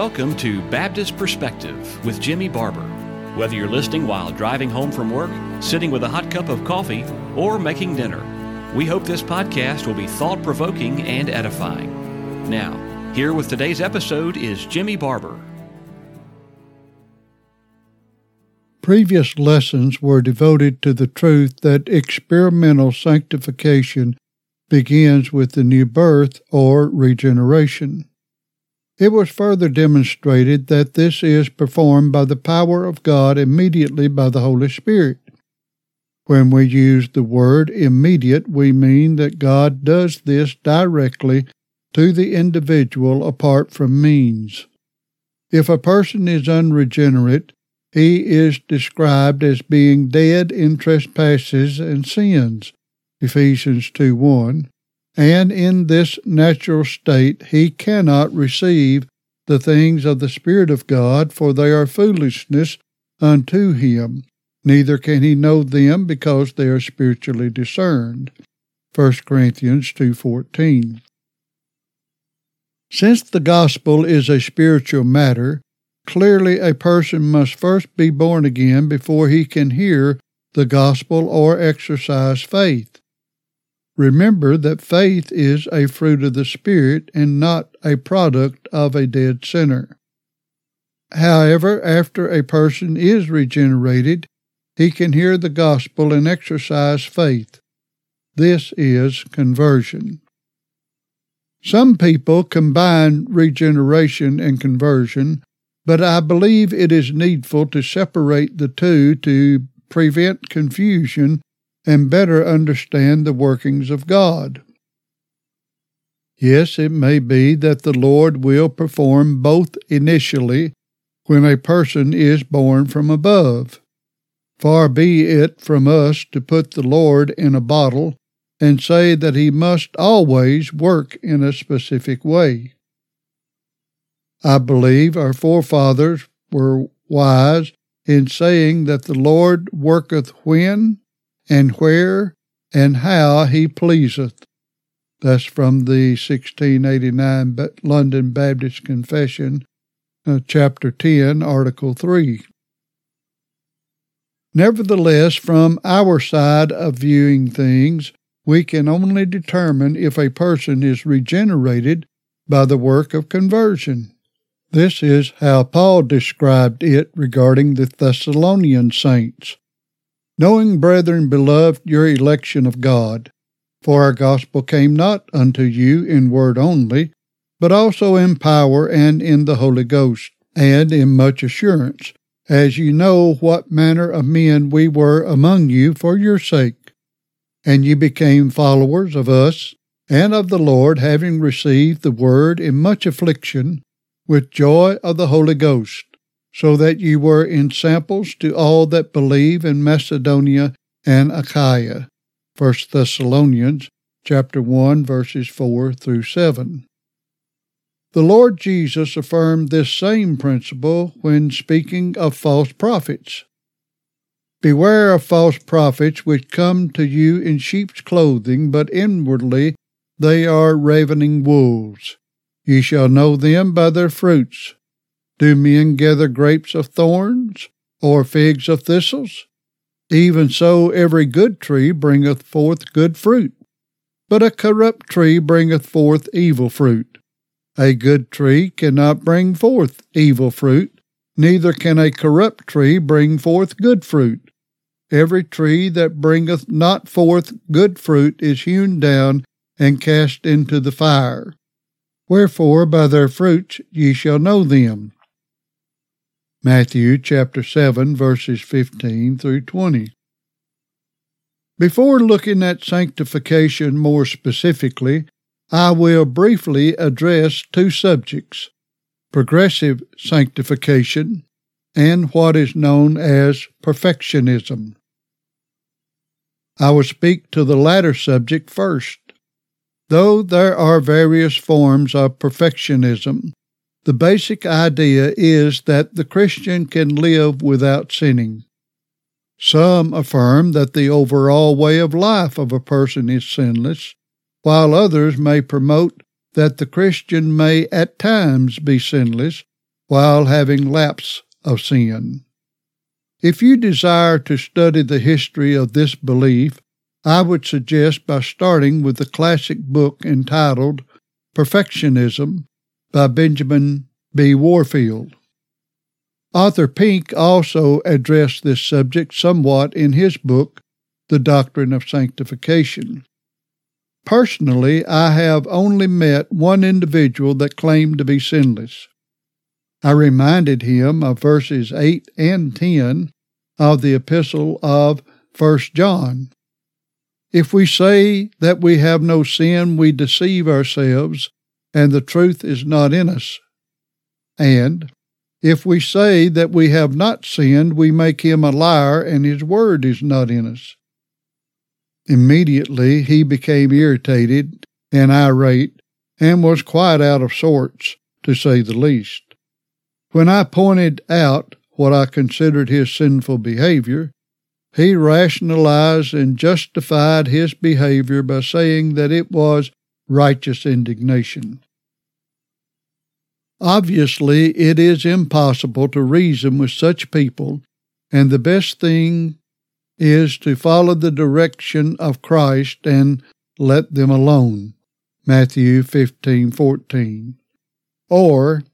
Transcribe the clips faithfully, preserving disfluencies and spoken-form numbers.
Welcome to Baptist Perspective with Jimmy Barber. Whether you're listening while driving home from work, sitting with a hot cup of coffee, or making dinner, we hope this podcast will be thought-provoking and edifying. Now, here with today's episode is Jimmy Barber. Previous lessons were devoted to the truth that experimental sanctification begins with the new birth or regeneration. It was further demonstrated that this is performed by the power of God immediately by the Holy Spirit. When we use the word immediate, we mean that God does this directly to the individual apart from means. If a person is unregenerate, he is described as being dead in trespasses and sins, Ephesians two one, and in this natural state he cannot receive the things of the Spirit of God, for they are foolishness unto him, neither can he know them because they are spiritually discerned, First Corinthians two fourteen. Since the gospel is a spiritual matter, clearly a person must first be born again before he can hear the gospel or exercise faith. Remember that faith is a fruit of the Spirit and not a product of a dead sinner. However, after a person is regenerated, he can hear the gospel and exercise faith. This is conversion. Some people combine regeneration and conversion, but I believe it is needful to separate the two to prevent confusion and better understand the workings of God. Yes, it may be that the Lord will perform both initially when a person is born from above. Far be it from us to put the Lord in a bottle and say that he must always work in a specific way. I believe our forefathers were wise in saying that the Lord worketh when and where and how he pleaseth. That's from the sixteen eighty-nine London Baptist Confession, Chapter ten, Article three. Nevertheless, from our side of viewing things, we can only determine if a person is regenerated by the work of conversion. This is how Paul described it regarding the Thessalonian saints. Knowing, brethren, beloved, your election of God. For our gospel came not unto you in word only, but also in power and in the Holy Ghost, and in much assurance, as you know what manner of men we were among you for your sake. And you became followers of us and of the Lord, having received the word in much affliction, with joy of the Holy Ghost, so that you were in samples to all that believe in Macedonia and Achaia. First Thessalonians chapter one, verses four through seven. The Lord Jesus affirmed this same principle when speaking of false prophets. Beware of false prophets which come to you in sheep's clothing, but inwardly they are ravening wolves. Ye shall know them by their fruits. Do men gather grapes of thorns, or figs of thistles? Even so, every good tree bringeth forth good fruit, but a corrupt tree bringeth forth evil fruit. A good tree cannot bring forth evil fruit, neither can a corrupt tree bring forth good fruit. Every tree that bringeth not forth good fruit is hewn down and cast into the fire. Wherefore, by their fruits ye shall know them. Matthew chapter seven, verses fifteen through twenty. Before looking at sanctification more specifically, I will briefly address two subjects, progressive sanctification and what is known as perfectionism. I will speak to the latter subject first. Though there are various forms of perfectionism, the basic idea is that the Christian can live without sinning. Some affirm that the overall way of life of a person is sinless, while others may promote that the Christian may at times be sinless, while having lapse of sin. If you desire to study the history of this belief, I would suggest by starting with the classic book entitled Perfectionism by Benjamin B. Warfield. Arthur Pink also addressed this subject somewhat in his book, The Doctrine of Sanctification. Personally, I have only met one individual that claimed to be sinless. I reminded him of verses eight and ten of the epistle of First John. If we say that we have no sin, we deceive ourselves, and the truth is not in us. And if we say that we have not sinned, we make him a liar, and his word is not in us. Immediately he became irritated and irate, and was quite out of sorts, to say the least. When I pointed out what I considered his sinful behavior, he rationalized and justified his behavior by saying that it was righteous indignation. Obviously, it is impossible to reason with such people, and the best thing is to follow the direction of Christ and let them alone, Matthew fifteen fourteen, or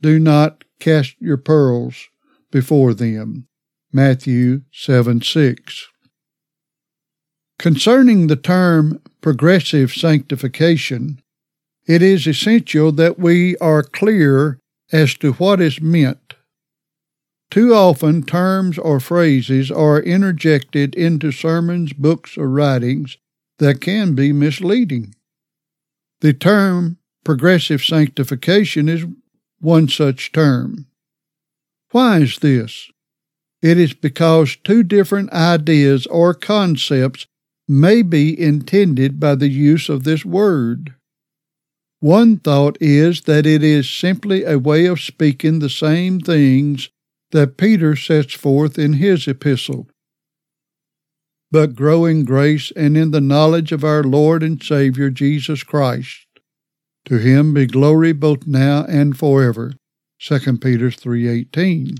do not cast your pearls before them, Matthew seven six. Concerning the term progressive sanctification, it is essential that we are clear as to what is meant. Too often terms or phrases are interjected into sermons, books, or writings that can be misleading. The term progressive sanctification is one such term. Why is this? It is because two different ideas or concepts may be intended by the use of this word. One thought is that it is simply a way of speaking the same things that Peter sets forth in his epistle. But grow in grace and in the knowledge of our Lord and Savior Jesus Christ. To him be glory both now and forever. Second Peter three eighteen.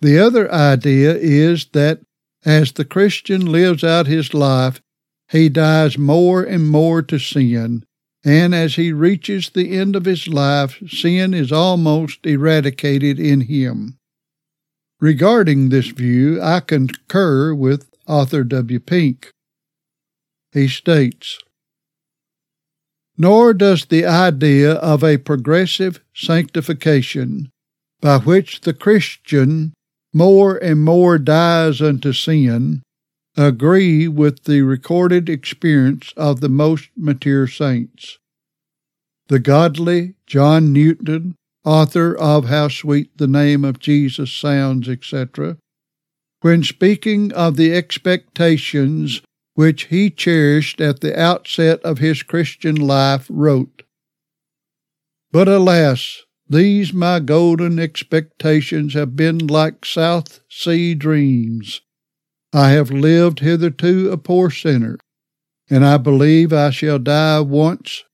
The other idea is that as the Christian lives out his life, he dies more and more to sin, and as he reaches the end of his life, sin is almost eradicated in him. Regarding this view, I concur with Arthur W. Pink. He states, "Nor does the idea of a progressive sanctification, by which the Christian more and more dies unto sin, agree with the recorded experience of the most mature saints. The godly John Newton, author of How Sweet the Name of Jesus Sounds, et cetera, when speaking of the expectations which he cherished at the outset of his Christian life, wrote, 'But alas, these my golden expectations have been like South Sea dreams. I have lived hitherto a poor sinner, and I believe I shall die once.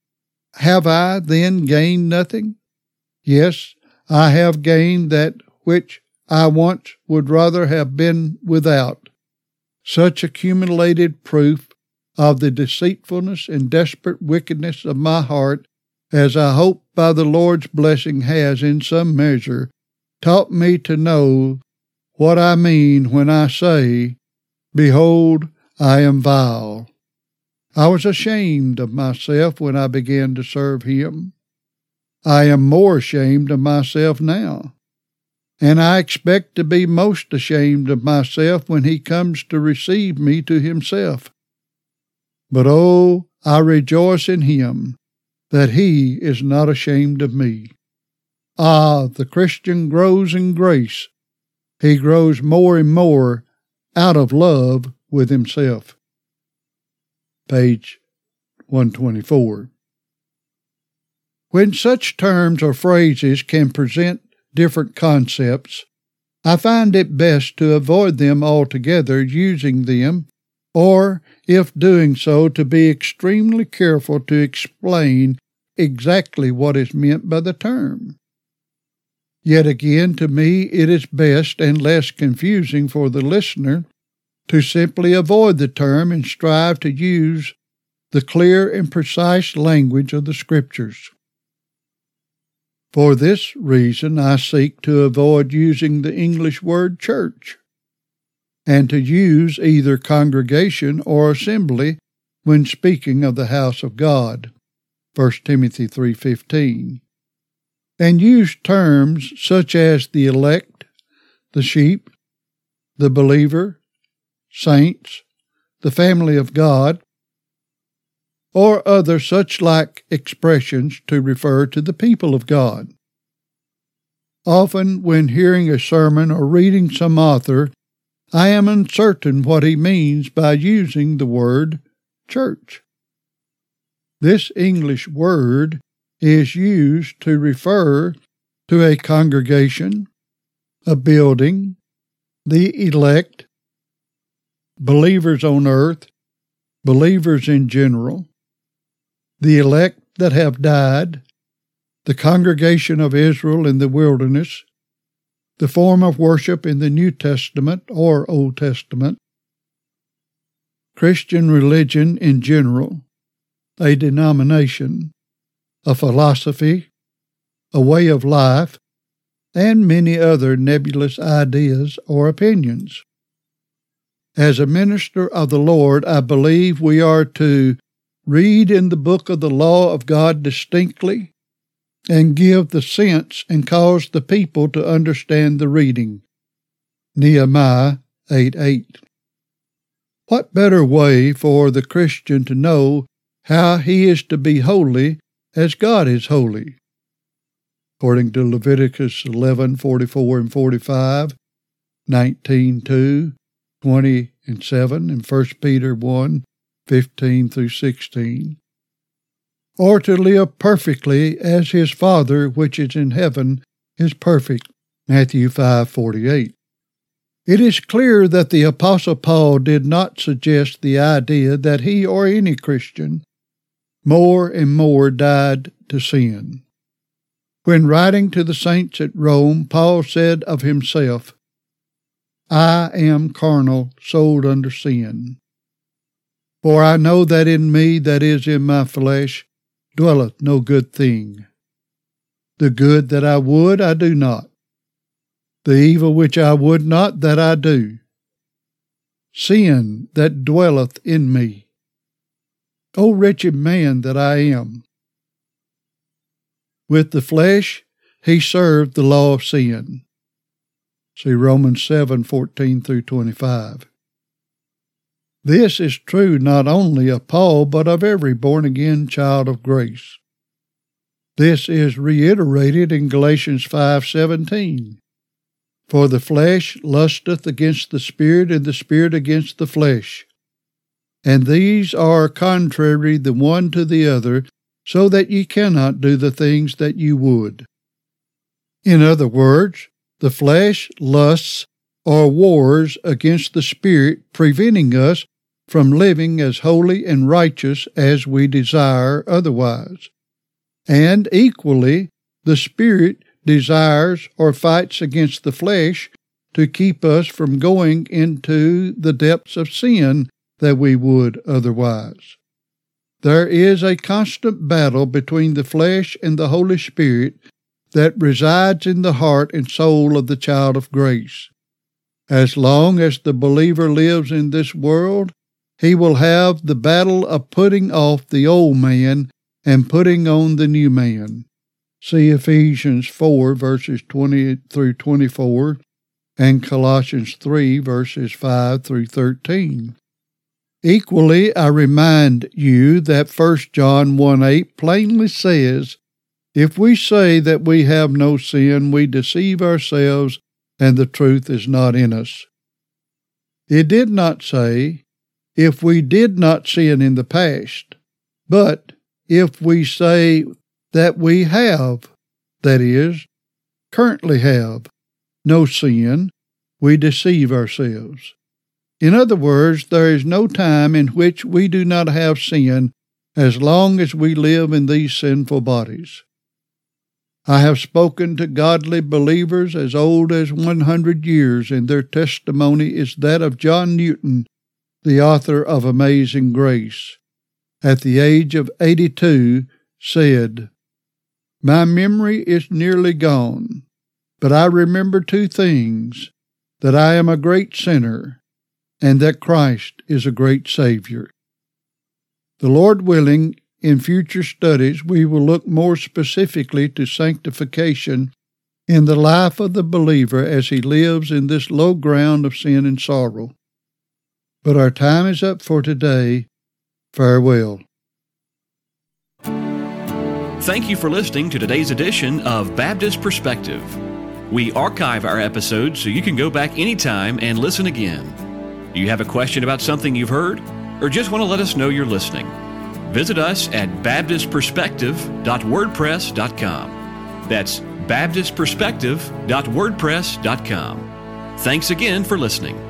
Have I then gained nothing? Yes, I have gained that which I once would rather have been without.' Such accumulated proof of the deceitfulness and desperate wickedness of my heart, as I hope by the Lord's blessing has, in some measure, taught me to know what I mean when I say, 'Behold, I am vile.' I was ashamed of myself when I began to serve him. I am more ashamed of myself now, and I expect to be most ashamed of myself when he comes to receive me to himself. But oh, I rejoice in him that he is not ashamed of me." Ah, the Christian grows in grace. He grows more and more out of love with himself. Page one twenty-four. When such terms or phrases can present different concepts, I find it best to avoid them altogether using them, or, if doing so, to be extremely careful to explain exactly what is meant by the term. Yet again, to me, it is best and less confusing for the listener to simply avoid the term and strive to use the clear and precise language of the Scriptures. For this reason, I seek to avoid using the English word church, and to use either congregation or assembly when speaking of the house of God, First Timothy three fifteen, and use terms such as the elect, the sheep, the believer, saints, the family of God, or other such like expressions to refer to the people of God. Often when hearing a sermon or reading some author, I am uncertain what he means by using the word church. This English word is used to refer to a congregation, a building, the elect, believers on earth, believers in general, the elect that have died, the congregation of Israel in the wilderness, the form of worship in the New Testament or Old Testament, Christian religion in general, a denomination, a philosophy, a way of life, and many other nebulous ideas or opinions. As a minister of the Lord, I believe we are to read in the book of the law of God distinctly and give the sense and cause the people to understand the reading. Nehemiah eight eight. What better way for the Christian to know how he is to be holy as God is holy? According to Leviticus eleven forty-four and forty-five, nineteen two, twenty and seven, and First Peter one fifteen through sixteen, or to live perfectly as his Father which is in heaven is perfect, Matthew five forty-eight. It is clear that the Apostle Paul did not suggest the idea that he or any Christian more and more died to sin. When writing to the saints at Rome, Paul said of himself, "I am carnal, sold under sin. For I know that in me, that is in my flesh, dwelleth no good thing. The good that I would, I do not. The evil which I would not, that I do. Sin that dwelleth in me. O wretched man that I am." With the flesh he served the law of sin. See Romans seven fourteen through twenty-five. This is true not only of Paul, but of every born-again child of grace. This is reiterated in Galatians five seventeen. For the flesh lusteth against the Spirit, and the Spirit against the flesh. And these are contrary the one to the other, so that ye cannot do the things that you would. In other words, the flesh lusts or wars against the Spirit, preventing us from living as holy and righteous as we desire otherwise. And equally, the Spirit desires or fights against the flesh to keep us from going into the depths of sin that we would otherwise. There is a constant battle between the flesh and the Holy Spirit that resides in the heart and soul of the child of grace. As long as the believer lives in this world, he will have the battle of putting off the old man and putting on the new man. See Ephesians four, verses twenty through twenty-four, and Colossians three, verses five through thirteen. Equally, I remind you that First John one eight plainly says, "If we say that we have no sin, we deceive ourselves, and the truth is not in us." It did not say, if we did not sin in the past, but if we say that we have, that is, currently have, no sin, we deceive ourselves. In other words, there is no time in which we do not have sin as long as we live in these sinful bodies. I have spoken to godly believers as old as one hundred years, and their testimony is that of John Newton, the author of Amazing Grace, at the age of eighty-two, said, "My memory is nearly gone, but I remember two things, that I am a great sinner, and that Christ is a great Savior." The Lord willing, in future studies, we will look more specifically to sanctification in the life of the believer as he lives in this low ground of sin and sorrow. But our time is up for today. Farewell. Thank you for listening to today's edition of Baptist Perspective. We archive our episodes so you can go back anytime and listen again. Do you have a question about something you've heard, or just want to let us know you're listening? Visit us at Baptist Perspective dot wordpress dot com. That's Baptist Perspective dot wordpress dot com. Thanks again for listening.